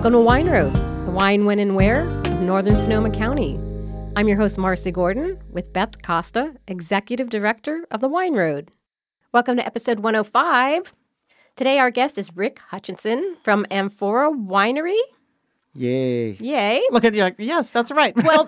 Welcome to Wine Road, the wine, when, and where of Northern Sonoma County. I'm your host, Marcy Gordon, with Beth Costa, Executive Director of the Wine Road. Welcome to Episode 105. Today our guest is Rick Hutchinson from Amphora Winery. Yay. Yay. Look at you like, yes, that's right. Well,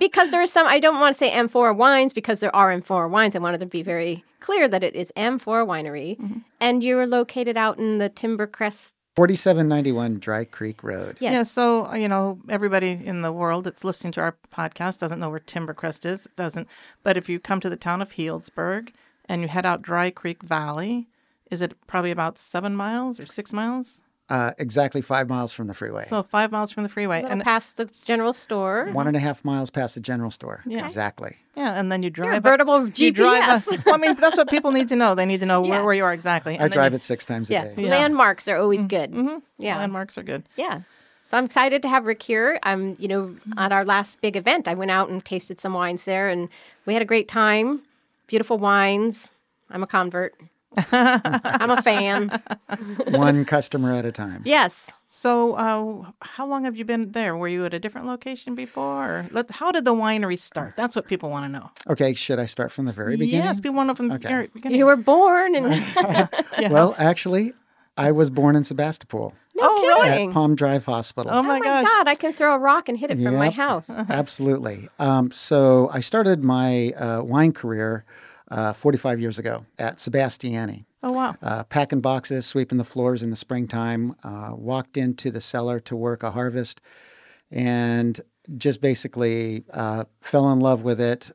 because there are some, I don't want to say Amphora Wines because there are Amphora Wines. I wanted to be very clear that it is Amphora Winery. Mm-hmm. And you're located out in the Timbercrest 4791 Dry Creek Road. Yes. Yeah, so, you know, everybody in the world that's listening to our podcast doesn't know where Timbercrest is. It doesn't. But if you come to the town of Healdsburg and you head out Dry Creek Valley, is it probably about 7 miles or 6 miles? Exactly 5 miles from the freeway. So 5 miles from the freeway. And past the general store. 1.5 miles past the general store. Yeah. Okay. Exactly. Yeah, and then you drive. You're a veritable GPS. Well, I mean, that's what people need to know. They need to know where you are exactly. And I drive it 6 times a day. Yeah. Landmarks are always good. Mm-hmm. Yeah, landmarks are good. Yeah. So I'm excited to have Rick here. You know, at our last big event, I went out and tasted some wines there, and we had a great time. Beautiful wines. I'm a convert. I'm a fan. One customer at a time. Yes. So how long have you been there? Were you at a different location before? How did the winery start? That's what people want to know. Okay, should I start from the very beginning? Yes, we want to from the very beginning. You were born in... Well, actually, I was born in Sebastopol. No kidding. At Palm Drive Hospital. Oh my God, I can throw a rock and hit it from my house. Absolutely. So I started my wine career 45 years ago at Sebastiani. Oh, wow. Packing boxes, sweeping the floors in the springtime, walked into the cellar to work a harvest, and just basically fell in love with it.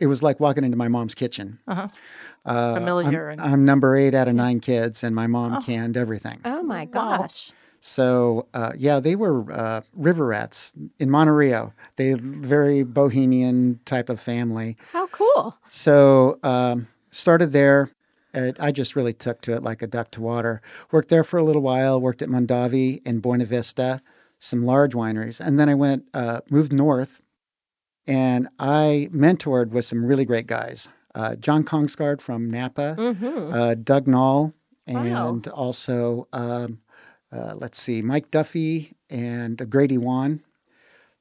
It was like walking into my mom's kitchen. Uh-huh. Familiar. I'm number 8 out of 9 kids, and my mom canned everything. Oh, my gosh. Wow. So, they were river rats in Monterey. They very bohemian type of family. How cool. So, started there. I just really took to it like a duck to water. Worked there for a little while. Worked at Mondavi and Buena Vista, some large wineries. And then I moved north, and I mentored with some really great guys. John Kongsgaard from Napa, Doug Knoll, and also... Mike Duffy and Grady Wan.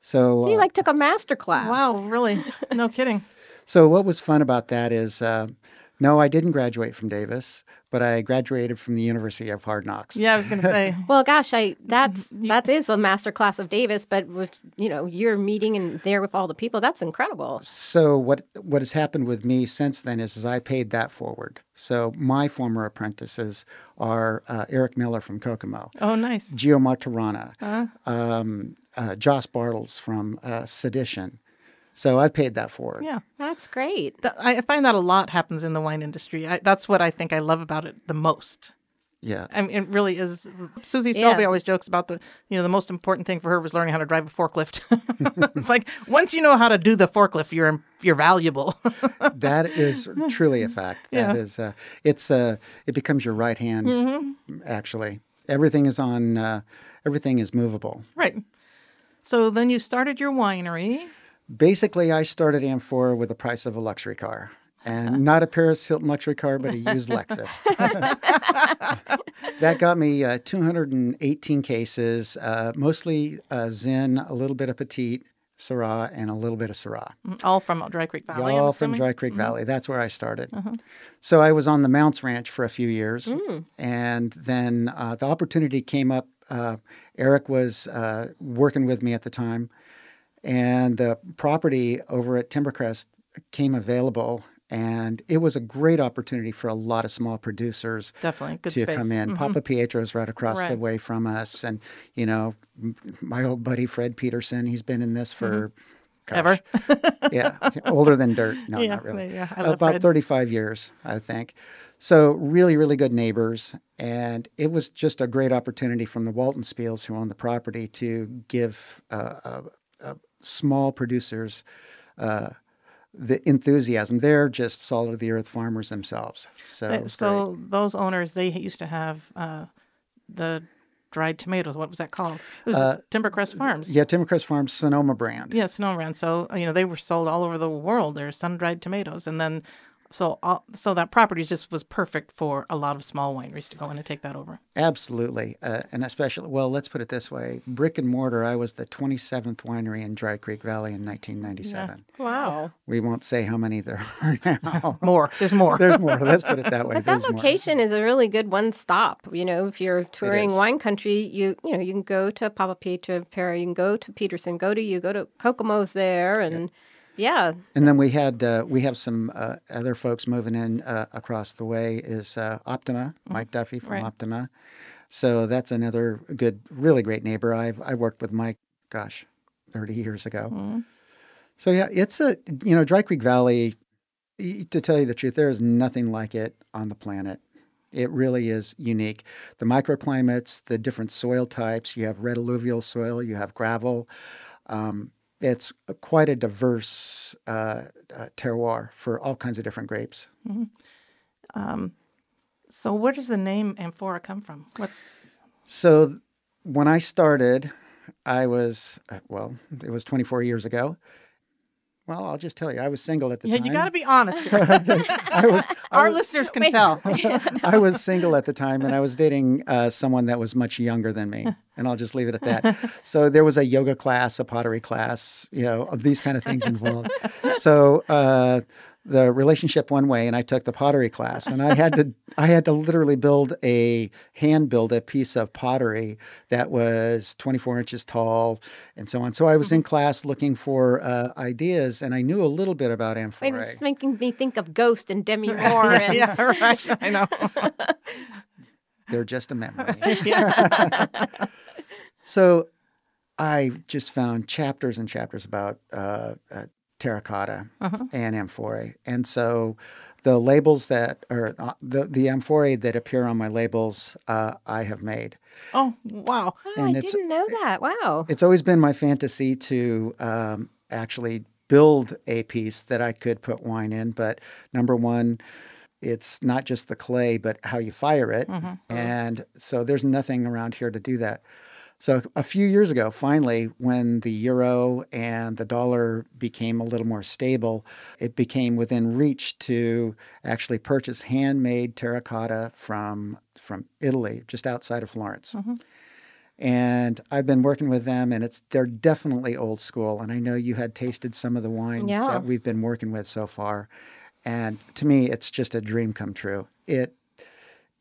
So you took a master class. Wow, really? No kidding. So what was fun about that is, no, I didn't graduate from Davis, but I graduated from the University of Hard Knocks. Yeah, I was going to say. Well, gosh, that is a master class of Davis, but with you're meeting and there with all the people, that's incredible. So what has happened with me since then is I paid that forward. So my former apprentices are Eric Miller from Kokomo. Oh, nice. Gio Martirana, Joss Bartles from Sedition. So I paid that forward. Yeah, that's great. I find that a lot happens in the wine industry. That's what I think I love about it the most. Yeah, I mean, it really is. Susie Selby always jokes about the most important thing for her was learning how to drive a forklift. It's like once you know how to do the forklift, you're valuable. That is truly a fact. That is it becomes your right hand. Mm-hmm. Actually, everything is movable. Right. So then you started your winery. Basically, I started Amphora with the price of a luxury car. And not a Paris Hilton luxury car, but a used Lexus. That got me 218 cases, mostly Zin, a little bit of Petite Syrah, and a little bit of Syrah. All from Dry Creek Valley, All from Dry Creek Valley. That's where I started. Uh-huh. So I was on the Mounts Ranch for a few years. Mm. And then the opportunity came up. Eric was working with me at the time. And the property over at Timbercrest came available, and it was a great opportunity for a lot of small producers come in. Mm-hmm. Papa Pietro's right across the way from us, and my old buddy Fred Peterson, he's been in this for ever. Yeah, older than dirt. No, not really. Yeah, about Fred. 35 years, I think. So really, really good neighbors, and it was just a great opportunity from the Walton Spiels who own the property to give small producers, the enthusiasm. They're just salt-of-the-earth farmers themselves. So those owners, they used to have the dried tomatoes. What was that called? It was Timbercrest Farms. Yeah, Timbercrest Farms, Sonoma brand. Yeah, Sonoma brand. So, they were sold all over the world. They're sun-dried tomatoes. And then So that property just was perfect for a lot of small wineries to go in and take that over. Absolutely. And especially, well, let's put it this way. Brick and mortar, I was the 27th winery in Dry Creek Valley in 1997. Yeah. Wow. We won't say how many there are now. There's more. There's more. Let's put it that way. But that location is a really good one stop. You know, if you're touring wine country, you know, you can go to Papa Pietro, you can go to Peterson, go to Kokomo's there and... Yeah. Yeah, and then we had we have some other folks moving in across the way is Optima, Mike Duffy from Optima. So that's another good, really great neighbor. I worked with Mike, 30 years ago. Mm-hmm. So yeah, it's Dry Creek Valley. To tell you the truth, there is nothing like it on the planet. It really is unique. The microclimates, the different soil types. You have red alluvial soil. You have gravel. It's quite a diverse terroir for all kinds of different grapes. Mm-hmm. So where does the name Amphora come from? So when I started, I was, it was 24 years ago. Well, I'll just tell you, I was single at the time. Yeah, you got to be honest here. Our listeners can tell. I was single at the time, and I was dating someone that was much younger than me, and I'll just leave it at that. So there was a yoga class, a pottery class, you know, these kind of things involved. So the relationship one way, and I took the pottery class, and I had to literally hand build a piece of pottery that was 24 inches tall, and so on. So I was in class looking for ideas, and I knew a little bit about amphora. It's making me think of Ghost and Demi-Moore. And... yeah, right. I know. They're just a memory. So I just found chapters and chapters about terracotta and amphorae. And so the labels that are the amphorae that appear on my labels, I have made. Oh, wow. Oh, I didn't know that. Wow. It's always been my fantasy to actually build a piece that I could put wine in. But number one, it's not just the clay, but how you fire it. Mm-hmm. And so there's nothing around here to do that. So a few years ago, finally, when the euro and the dollar became a little more stable, it became within reach to actually purchase handmade terracotta from Italy, just outside of Florence. Mm-hmm. And I've been working with them, and they're definitely old school. And I know you had tasted some of the wines that we've been working with so far. And to me, it's just a dream come true. It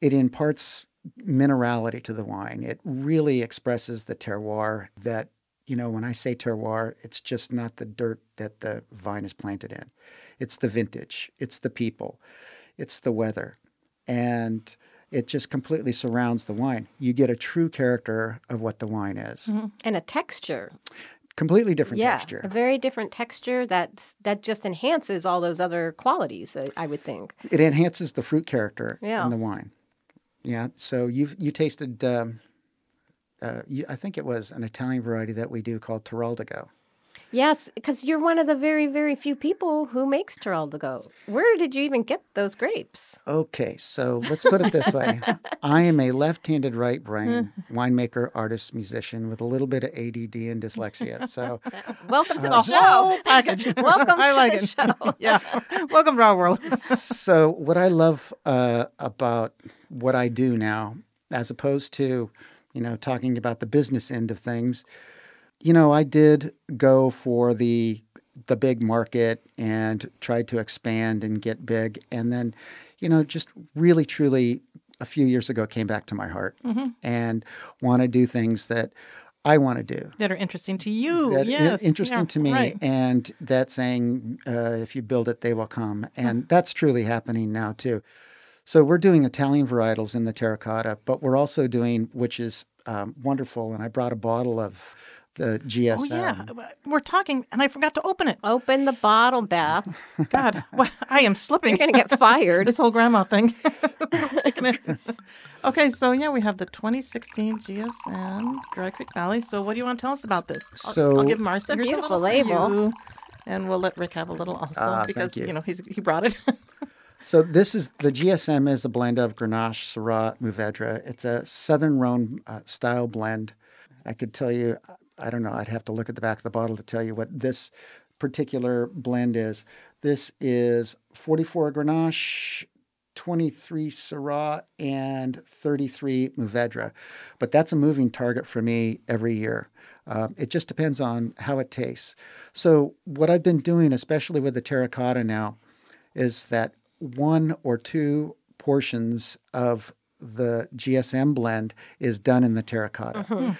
imparts minerality to the wine. It really expresses the terroir that, you know, when I say terroir, it's just not the dirt that the vine is planted in. It's the vintage. It's the people. It's the weather. And it just completely surrounds the wine. You get a true character of what the wine is. Mm-hmm. And a texture. Completely different texture. Yeah, a very different texture that just enhances all those other qualities, I would think. It enhances the fruit character in the wine. Yeah, so you tasted, I think it was an Italian variety that we do called Teroldego. Yes, because you're one of the very, very few people who makes Teroldego. Where did you even get those grapes? Okay, so let's put it this way. I am a left-handed right brain winemaker, artist, musician with a little bit of ADD and dyslexia. So welcome to the show. Package. Welcome to the show. Yeah. Welcome to our world. So what I love about what I do now, as opposed to, you know, talking about the business end of things, you know, I did go for the big market and tried to expand and get big. And then, you know, just really, truly a few years ago came back to my heart and want to do things that I want to do. That are interesting to you. Interesting to me. Right. And that saying, if you build it, they will come. And that's truly happening now too. So we're doing Italian varietals in the terracotta, but we're also doing, which is wonderful, and I brought a bottle of the GSM. Oh, yeah. We're talking, and I forgot to open it. Open the bottle, Beth. God, I am slipping. You're going to get fired. This whole grandma thing. Okay, so, yeah, we have the 2016 GSM Dry Creek Valley. So what do you want to tell us about this? I'll give Marcia a beautiful label. And we'll let Rick have a little also because, you know, he brought it. So this is, the GSM is a blend of Grenache, Syrah, Mourvedre. It's a Southern Rhone style blend. I could tell you, I don't know, I'd have to look at the back of the bottle to tell you what this particular blend is. This is 44 Grenache, 23 Syrah, and 33 Mourvedre. But that's a moving target for me every year. It just depends on how it tastes. So what I've been doing, especially with the terracotta now, is that one or two portions of the GSM blend is done in the terracotta. Mm-hmm.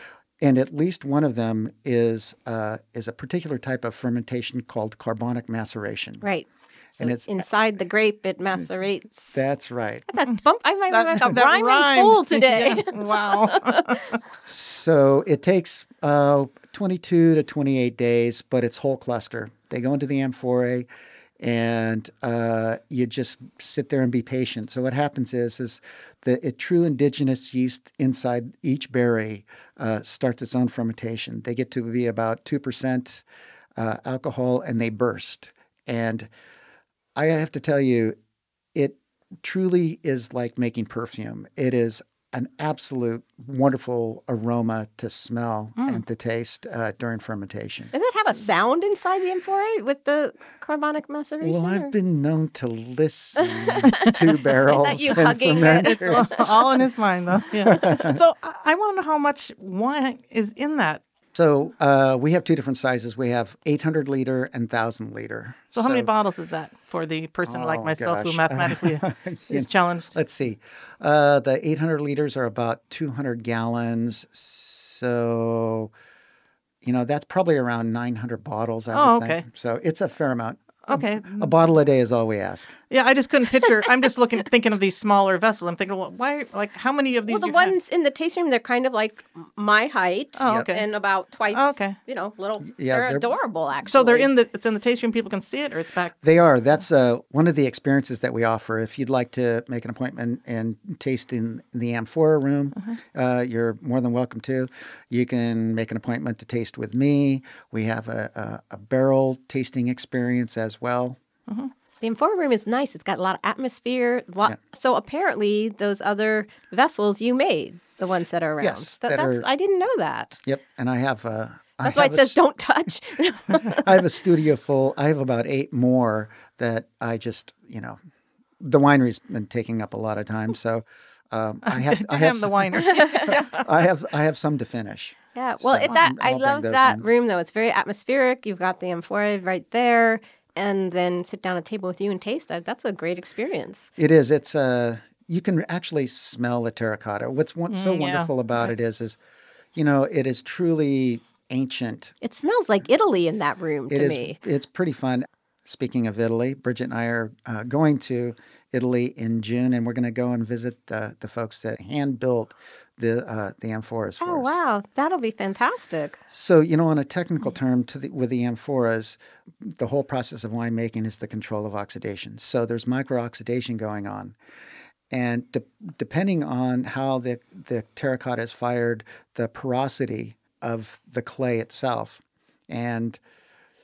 And at least one of them is a particular type of fermentation called carbonic maceration. Right. So and it's inside the grape, it macerates. That's right. That's a bump. I might have like a rhyming fool today. Yeah. Wow. So it takes 22 to 28 days, but it's whole cluster. They go into the amphorae, and you just sit there and be patient. So what happens is the true indigenous yeast inside each berry starts its own fermentation. They get to be about 2% alcohol, and they burst. And I have to tell you, it truly is like making perfume. It is an absolute wonderful aroma to smell and to taste during fermentation. Does it have a sound inside the amphorae with the carbonic maceration? Well, I've been known to listen to barrels. Is that you hugging fermenters. It? It's all in his mind, though. Yeah. So I wonder how much wine is in that. So we have two different sizes. We have 800 liter and 1,000 liter. So how many bottles is that for the person like myself who mathematically is challenged? Let's see. The 800 liters are about 200 gallons. So, you know, that's probably around 900 bottles, I would think. So it's a fair amount. Okay. A bottle a day is all we ask. Yeah, I just couldn't picture. I'm just thinking of these smaller vessels. I'm thinking, well, why? Like, how many of these? Well, the ones in the tasting room, they're kind of like my height. Oh, okay. And about twice. Oh, okay. You know, little. Yeah, they're adorable, actually. So they're it's in the tasting room. People can see it, or it's back. They are. That's one of the experiences that we offer. If you'd like to make an appointment and taste in the Amphora room, you're more than welcome to. You can make an appointment to taste with me. We have a barrel tasting experience as well. Mm-hmm. The Amphora room is nice. It's got a lot of atmosphere. Yeah. So apparently those other vessels you made, the ones that are around. Yes, I didn't know that. Yep. And I have that's why it says don't touch. I have a studio full. I have about 8 more that I just, you know, the winery's been taking up a lot of time. So I have the winer. I have some to finish. Yeah. Well, I love that room though. It's very atmospheric. You've got the Amphora right there. And then sit down at a table with you and taste that. That's a great experience. It is. It's you can actually smell the terracotta. What's so wonderful about it is, you know, it is truly ancient. It smells like Italy in that room to me. It's pretty fun. Speaking of Italy, Bridget and I are going to Italy in June, and we're going to go and visit the folks that hand-built the amphoras for us. Oh, wow. That'll be fantastic. So, you know, on a technical term with the amphoras, the whole process of winemaking is the control of oxidation. So there's micro-oxidation going on. And depending on how the terracotta is fired, the porosity of the clay itself, and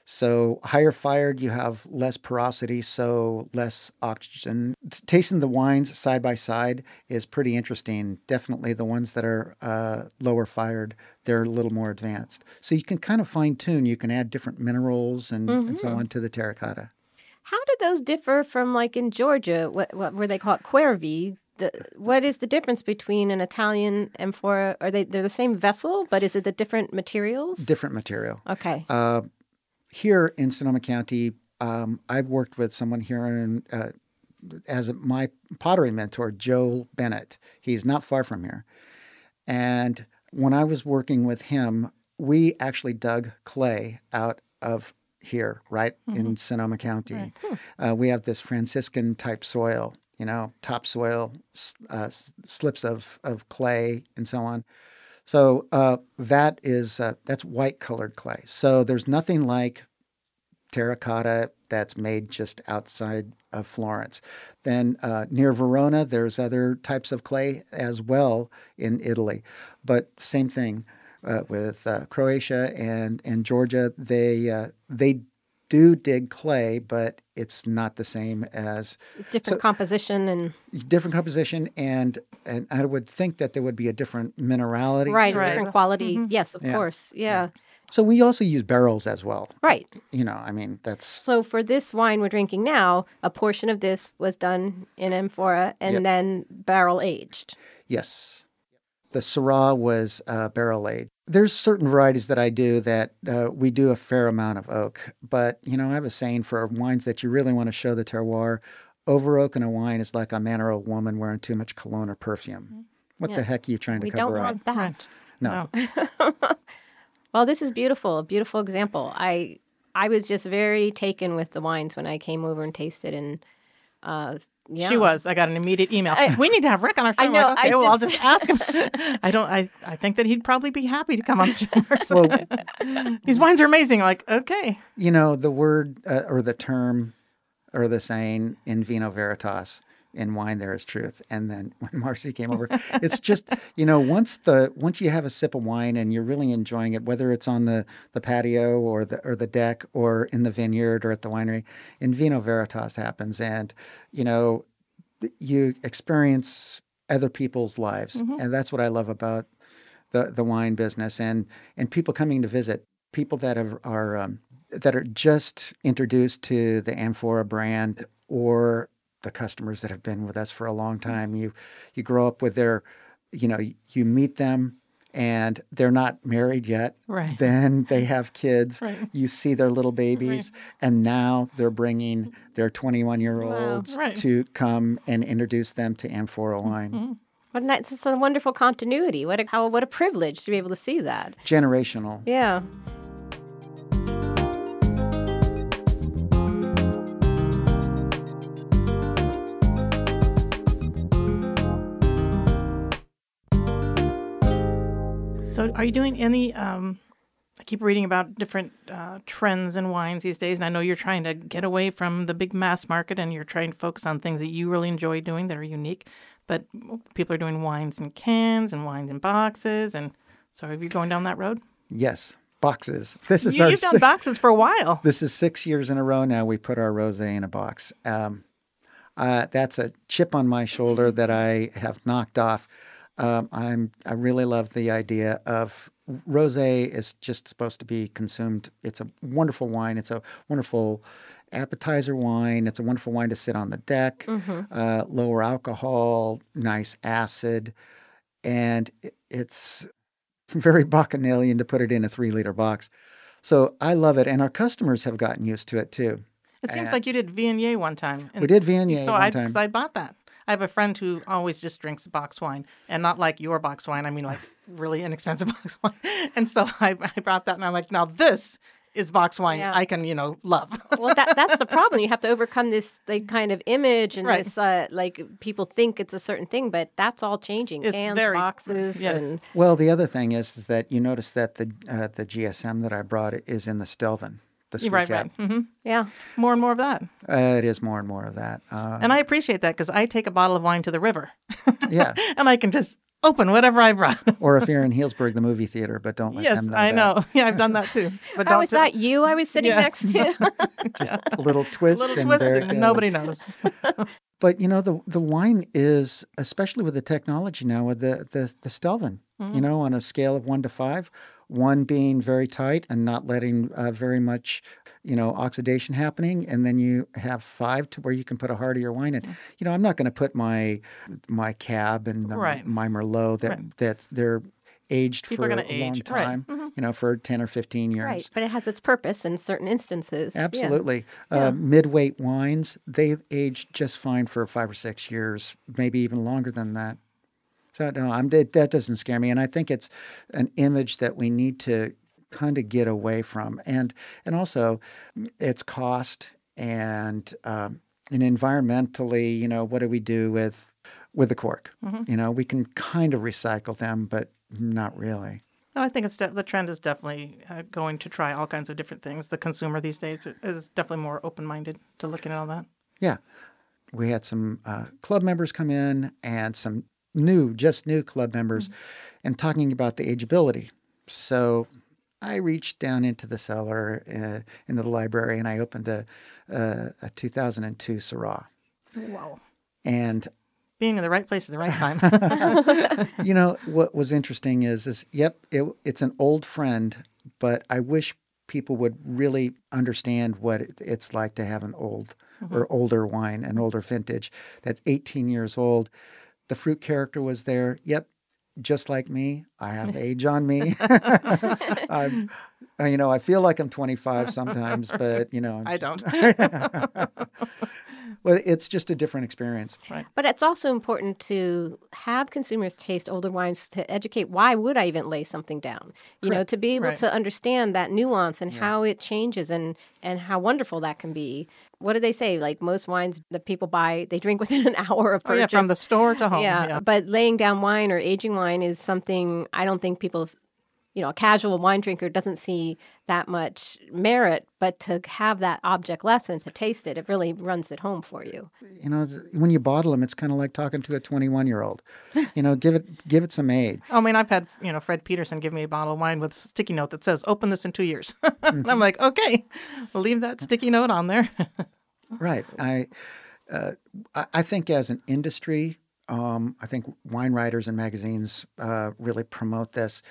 so higher fired, you have less porosity, so less oxygen. Tasting the wines side by side is pretty interesting. Definitely the ones that are lower fired, they're a little more advanced. So you can kind of fine tune. You can add different minerals and so on to the terracotta. How do those differ from like in Georgia? What were they called? Qvevri. What is the difference between an Italian amphora? They're the same vessel, but is it the different materials? Different material. Okay. Here in Sonoma County, I've worked with someone here as my pottery mentor, Joe Bennett. He's not far from here. And when I was working with him, we actually dug clay out of here, right, in Sonoma County. Right. We have this Franciscan-type soil, you know, topsoil, slips of clay and so on. So that's white-colored clay. So there's nothing like terracotta that's made just outside of Florence. Then near Verona, there's other types of clay as well in Italy. But same thing with Croatia and Georgia. They do dig clay, but it's not the same as different composition, and I would think that there would be a different minerality, right? Different quality. Mm-hmm. Yes, of course. Yeah. So we also use barrels as well. Right. You know, I mean, that's... So for this wine we're drinking now, a portion of this was done in amphora and then barrel aged. Yes. The Syrah was barrel aged. There's certain varieties that I do that we do a fair amount of oak. But, you know, I have a saying for wines that you really want to show the terroir, over oak in a wine is like a man or a woman wearing too much cologne or perfume. What the heck are you trying to cover up? We don't want that. No. Well, this is beautiful, a beautiful example. I was just very taken with the wines when I came over and tasted. And she was. I got an immediate email. We need to have Rick on our show. I know. Like, okay, I'll just ask him. I think that he'd probably be happy to come on the show. Well, these wines are amazing. Like, okay. You know, the word or the term or the saying, in vino veritas. In wine, there is truth. And then when Marcy came over, it's just, you know, once you have a sip of wine and you're really enjoying it, whether it's on the patio or the deck or in the vineyard or at the winery, in vino veritas happens. And, you know, you experience other people's lives. Mm-hmm. And that's what I love about the wine business and people coming to visit, people that are just introduced to the Amphora brand or the customers that have been with us for a long time. You grow up with their, you know, you meet them and they're not married yet. Right. Then they have kids. Right. You see their little babies. Right. And now they're bringing their 21-year-olds to come and introduce them to Amphora wine. Mm-hmm. It's a wonderful continuity. What a privilege to be able to see that. Generational. Yeah. So are you doing any, I keep reading about different trends in wines these days, and I know you're trying to get away from the big mass market and you're trying to focus on things that you really enjoy doing that are unique, but people are doing wines in cans and wines in boxes, and so are you going down that road? Yes, boxes. You've done boxes for a while. This is 6 years in a row now we put our rosé in a box. That's a chip on my shoulder that I have knocked off. I really love the idea of rosé is just supposed to be consumed. It's a wonderful wine. It's a wonderful appetizer wine. It's a wonderful wine to sit on the deck, lower alcohol, nice acid. And it's very bacchanalian to put it in a 3-liter box. So I love it. And our customers have gotten used to it too. It seems like you did Viognier one time. We did Viognier one time. So I bought that. I have a friend who always just drinks box wine, and not like your box wine. I mean, like really inexpensive box wine. And so I brought that, and I'm like, now this is box wine I can, you know, love. Well, that's the problem. You have to overcome this like, kind of image and this, like, people think it's a certain thing, but that's all changing. It's cans, boxes. Yes. And... Well, the other thing is that you notice that the GSM that I brought is in the Stelvin. Right. Mm-hmm. Yeah. More and more of that. It is more and more of that. And I appreciate that because I take a bottle of wine to the river. Yeah. And I can just open whatever I brought. Or if you're in Healdsburg, the movie theater, but don't let them know. Yes, I know. Yeah, I've done that too. But oh, is that you I was sitting next to? Just a little twist. And nobody knows. But, you know, the wine is, especially with the technology now, with the Stelvin, you know, on a scale of 1 to 5, one being very tight and not letting very much, you know, oxidation happening. And then you have 5 to where you can put a heart of your wine in. You know, I'm not going to put my Cab and my Merlot that they're aged for a long time, you know, for 10 or 15 years. Right, but it has its purpose in certain instances. Absolutely. Yeah. Mid-weight wines, they age just fine for 5 or 6 years, maybe even longer than that. So no, that doesn't scare me, and I think it's an image that we need to kind of get away from, and also its cost and environmentally, you know, what do we do with the cork? Mm-hmm. You know, we can kind of recycle them, but not really. No, I think the trend is definitely going to try all kinds of different things. The consumer these days is definitely more open-minded to looking at all that. Yeah, we had some club members come in and some. New club members and talking about the ageability. So I reached down into the cellar into the library and I opened a 2002 Syrah. Wow. And being in the right place at the right time. You know, what was interesting is yep, it's an old friend, but I wish people would really understand what it's like to have an old or older wine, an older vintage that's 18 years old. The fruit character was there. Yep. Just like me, I have age on me. I'm, you know, I feel like I'm 25 sometimes, but, you know. I don't. Well, it's just a different experience. Right. But it's also important to have consumers taste older wines to educate, why would I even lay something down? You know, to be able to understand that nuance and how it changes and how wonderful that can be. What do they say? Like most wines that people buy, they drink within an hour of purchase. From the store to home. Yeah, but laying down wine or aging wine is something I don't think people, you know, a casual wine drinker doesn't see that much merit, but to have that object lesson, to taste it, it really runs it home for you. You know, when you bottle them, it's kind of like talking to a 21-year-old. You know, give it some age. I mean, I've had, you know, Fred Peterson give me a bottle of wine with a sticky note that says, open this in 2 years. And I'm like, okay, we'll leave that sticky note on there. Right. I think as an industry, I think wine writers and magazines really promote this,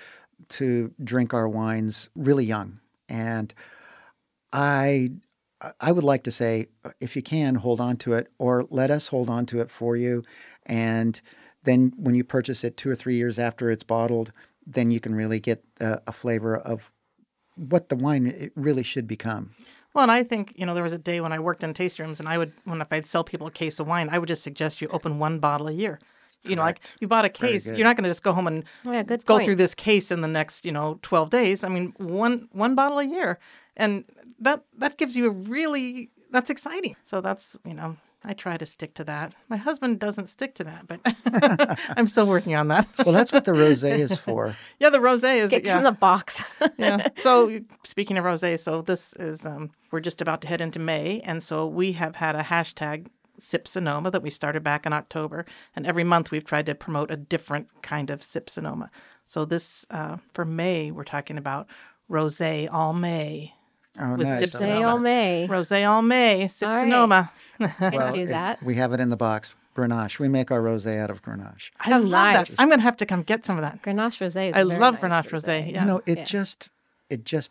to drink our wines really young. And I would like to say, if you can, hold on to it, or let us hold on to it for you. And then when you purchase it 2 or 3 years after it's bottled, then you can really get a flavor of what the wine it really should become. Well, and I think, you know, there was a day when I worked in taste rooms, and I would, when if I'd sell people a case of wine, I would just suggest you open one bottle a year. You know, like you bought a case, you're not going to just go home and go through this case in the next, you know, 12 days. I mean, one bottle a year. And that gives you a really, that's exciting. So that's, you know, I try to stick to that. My husband doesn't stick to that, but I'm still working on that. Well, that's what the rosé is for. Yeah, the rosé is. Get from the box. Yeah. So speaking of rosé, so this is, we're just about to head into May. And so we have had a hashtag, Sip Sonoma, that we started back in October, and every month we've tried to promote a different kind of Sip Sonoma. So this for May, we're talking about rosé all May. Oh, with nice. Sip Sonoma. Rosé all May, Sip all Sonoma. Right. Well, do that. We have it in the box. Grenache. We make our rosé out of Grenache. I love that. I'm going to have to come get some of that. Grenache rosé. I love Grenache rosé. Yes. You know, it just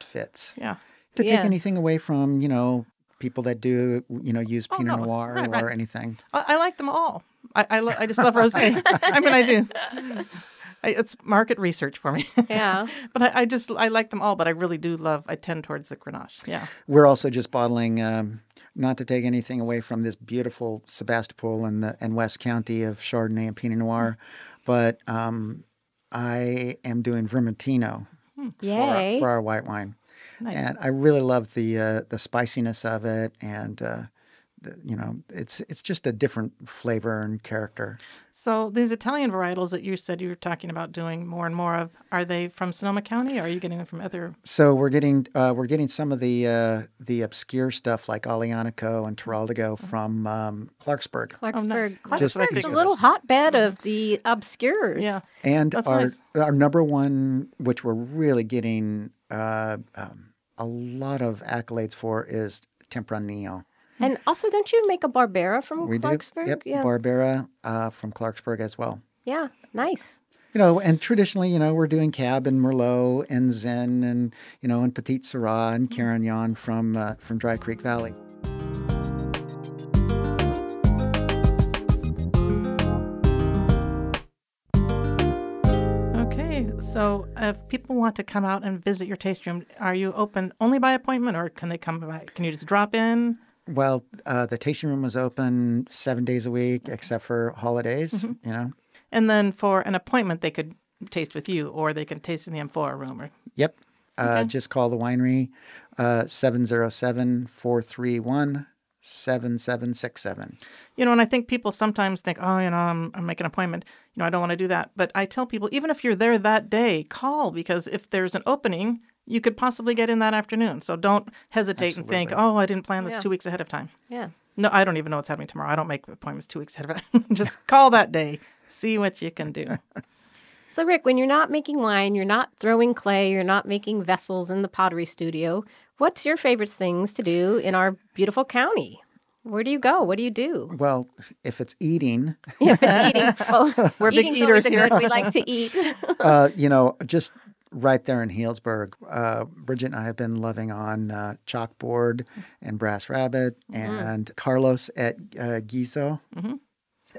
fits. Yeah. To take anything away from, you know, people that do, you know, use Pinot Noir or anything. I like them all. I just love rosé. I mean, I do. It's market research for me. Yeah. But I like them all, but I really do love, I tend towards the Grenache. Yeah. We're also just bottling, not to take anything away from this beautiful Sebastopol and West County of Chardonnay and Pinot Noir, but I am doing Vermentino for our white wine. Nice. And I really love the spiciness of it, and you know, it's just a different flavor and character. So these Italian varietals that you said you were talking about doing more and more of, are they from Sonoma County, or are you getting them from other? So we're getting some of the obscure stuff like Alianico and Teroldego from Clarksburg. Clarksburg, Clarksburg's a little hotbed of the obscures. Yeah, and that's our number one, which we're really getting a lot of accolades for, is Tempranillo. And also, don't you make a Barbera from Clarksburg? Yep, yeah. Barbera from Clarksburg as well. Yeah, nice. You know, and traditionally, you know, we're doing Cab and Merlot and Zen and, you know, and Petit Syrah and Carignan from Dry Creek Valley. So if people want to come out and visit your taste room, are you open only by appointment, or can they come by? Can you just drop in? Well, the tasting room is open 7 days a week, except for holidays, you know. And then for an appointment, they could taste with you, or they can taste in the Amphora room. Or... Yep. Just call the winery, 707-431-7767. You know, and I think people sometimes think, oh, you know, I'm making an appointment. You know, I don't want to do that. But I tell people, even if you're there that day, call, because if there's an opening, you could possibly get in that afternoon. So don't hesitate and think, oh, I didn't plan this 2 weeks ahead of time. Yeah. No, I don't even know what's happening tomorrow. I don't make appointments 2 weeks ahead of time. Just call that day. See what you can do. So, Rick, when you're not making wine, you're not throwing clay, you're not making vessels in the pottery studio, what's your favorite things to do in our beautiful county? Where do you go? What do you do? Well, if it's eating. We're big eaters here. We like to eat. You know, just right there in Healdsburg. Bridget and I have been loving on Chalkboard and Brass Rabbit and Carlos at Guiso. Mm-hmm.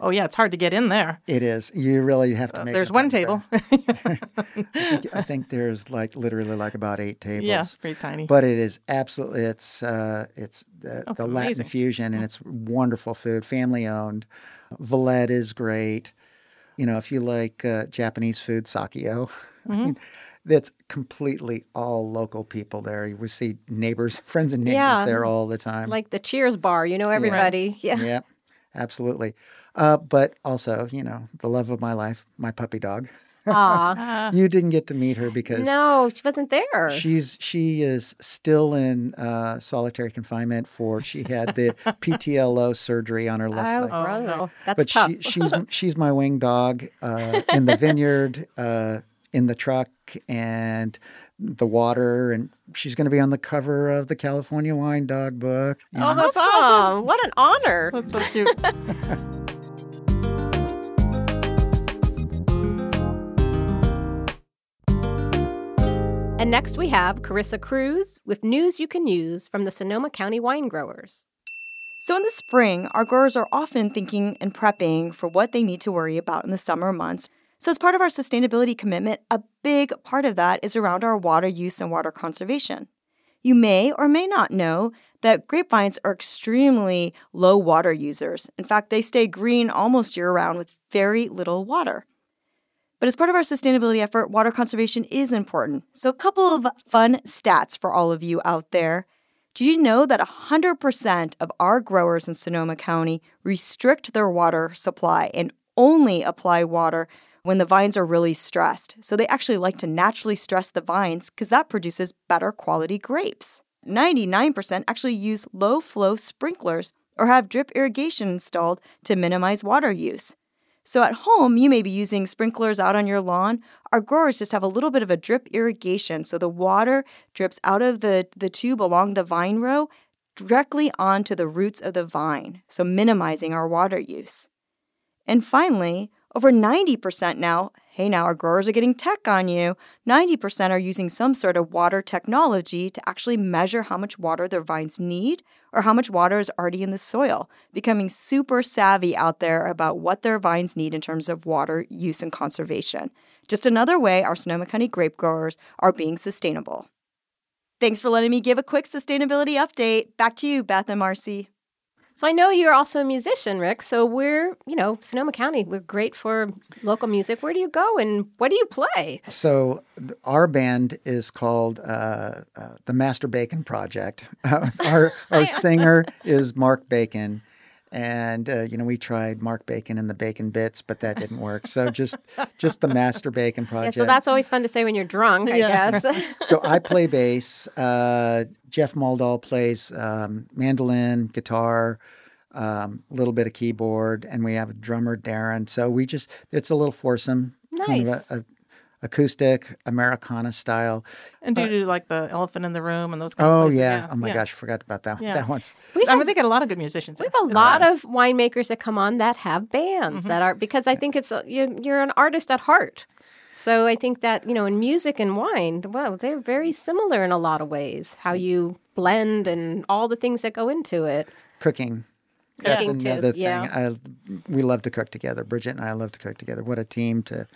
Oh, yeah, it's hard to get in there. It is. You really have to make it. There's one table. I think there's literally about 8 tables. Yeah, it's pretty tiny. But it is absolutely, it's the Latin fusion, and it's wonderful food, family-owned. Valette is great. You know, if you like Japanese food, Sakeo. Mm-hmm. That's completely all local people there. We see neighbors, friends and neighbors there all the time. It's like the Cheers bar, you know everybody. Yeah. Absolutely. But also, you know, the love of my life, my puppy dog. Aww. You didn't get to meet her because... No, she wasn't there. She is still in solitary confinement for... She had the PTLO surgery on her left leg. Oh, no. That's tough. But she's my wing dog in the vineyard, in the truck, and... the water, and she's going to be on the cover of the California Wine Dog book. Oh, that's awesome. What an honor. That's so cute. And next we have Carissa Cruz with news you can use from the Sonoma County wine growers. So in the spring, our growers are often thinking and prepping for what they need to worry about in the summer months. So as part of our sustainability commitment, a big part of that is around our water use and water conservation. You may or may not know that grapevines are extremely low water users. In fact, they stay green almost year-round with very little water. But as part of our sustainability effort, water conservation is important. So a couple of fun stats for all of you out there. Did you know that 100% of our growers in Sonoma County restrict their water supply and only apply water when the vines are really stressed? So they actually like to naturally stress the vines because that produces better quality grapes. 99% actually use low-flow sprinklers or have drip irrigation installed to minimize water use. So at home, you may be using sprinklers out on your lawn. Our growers just have a little bit of a drip irrigation, so the water drips out of the tube along the vine row directly onto the roots of the vine, so minimizing our water use. And finally, over 90% now, our growers are getting tech on you, 90% are using some sort of water technology to actually measure how much water their vines need or how much water is already in the soil, becoming super savvy out there about what their vines need in terms of water use and conservation. Just another way our Sonoma County grape growers are being sustainable. Thanks for letting me give a quick sustainability update. Back to you, Beth and Marcy. So I know you're also a musician, Rick. So we're, Sonoma County, we're great for local music. Where do you go and what do you play? So our band is called the Master Bacon Project. Our singer is Mark Bacon. And, we tried Mark Bacon and the Bacon Bits, but that didn't work. So just the Master Bacon Project. Yeah, so that's always fun to say when you're drunk, I guess. So I play bass. Jeff Muldahl plays mandolin, guitar, a little bit of keyboard, and we have a drummer, Darren. So it's a little foursome. Nice. Kind of acoustic, Americana style. And do you do like the Elephant in the Room and those kind of places? Yeah. Oh, my gosh. Forgot about that one. Yeah. That one's... I think a lot of good musicians. We have a lot of winemakers that come on that have bands that are... Because I think it's... You're an artist at heart. So I think that, in music and wine, well, they're very similar in a lot of ways. How you blend and all the things that go into it. Cooking. That's another thing. Yeah. We love to cook together. Bridget and I love to cook together. What a team to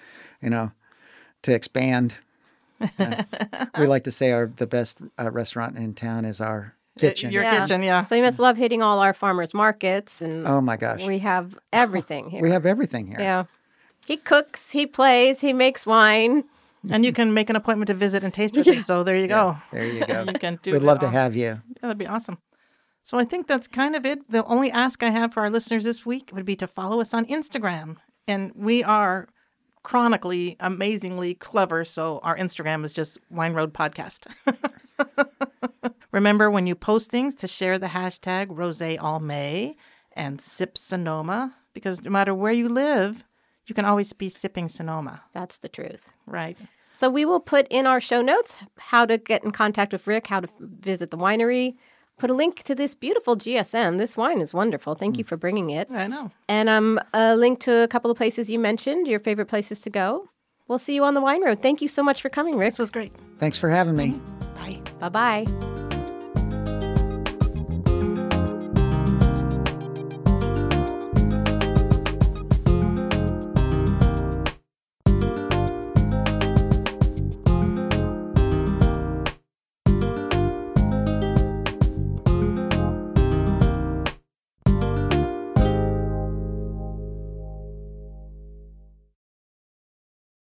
expand. We like to say the best restaurant in town is our kitchen. Your kitchen. So you must love hitting all our farmers markets. And oh, my gosh. We have everything here. Yeah. He cooks, he plays, he makes wine. And you can make an appointment to visit and taste with him. So there you go. There you go. You can do We'd love to have you. Yeah, that'd be awesome. So I think that's kind of it. The only ask I have for our listeners this week would be to follow us on Instagram. And we are... chronically, amazingly clever, so our Instagram is just Wine Road Podcast. Remember, when you post things, to share the hashtag Rosé All May and Sip Sonoma, because no matter where you live, you can always be sipping Sonoma. That's the truth. Right. So we will put in our show notes how to get in contact with Rick, how to visit the winery, put a link to this beautiful GSM. This wine is wonderful. Thank you for bringing it. I know. And a link to a couple of places you mentioned, your favorite places to go. We'll see you on the wine road. Thank you so much for coming, Rick. This was great. Thanks for having me. Bye. Bye-bye.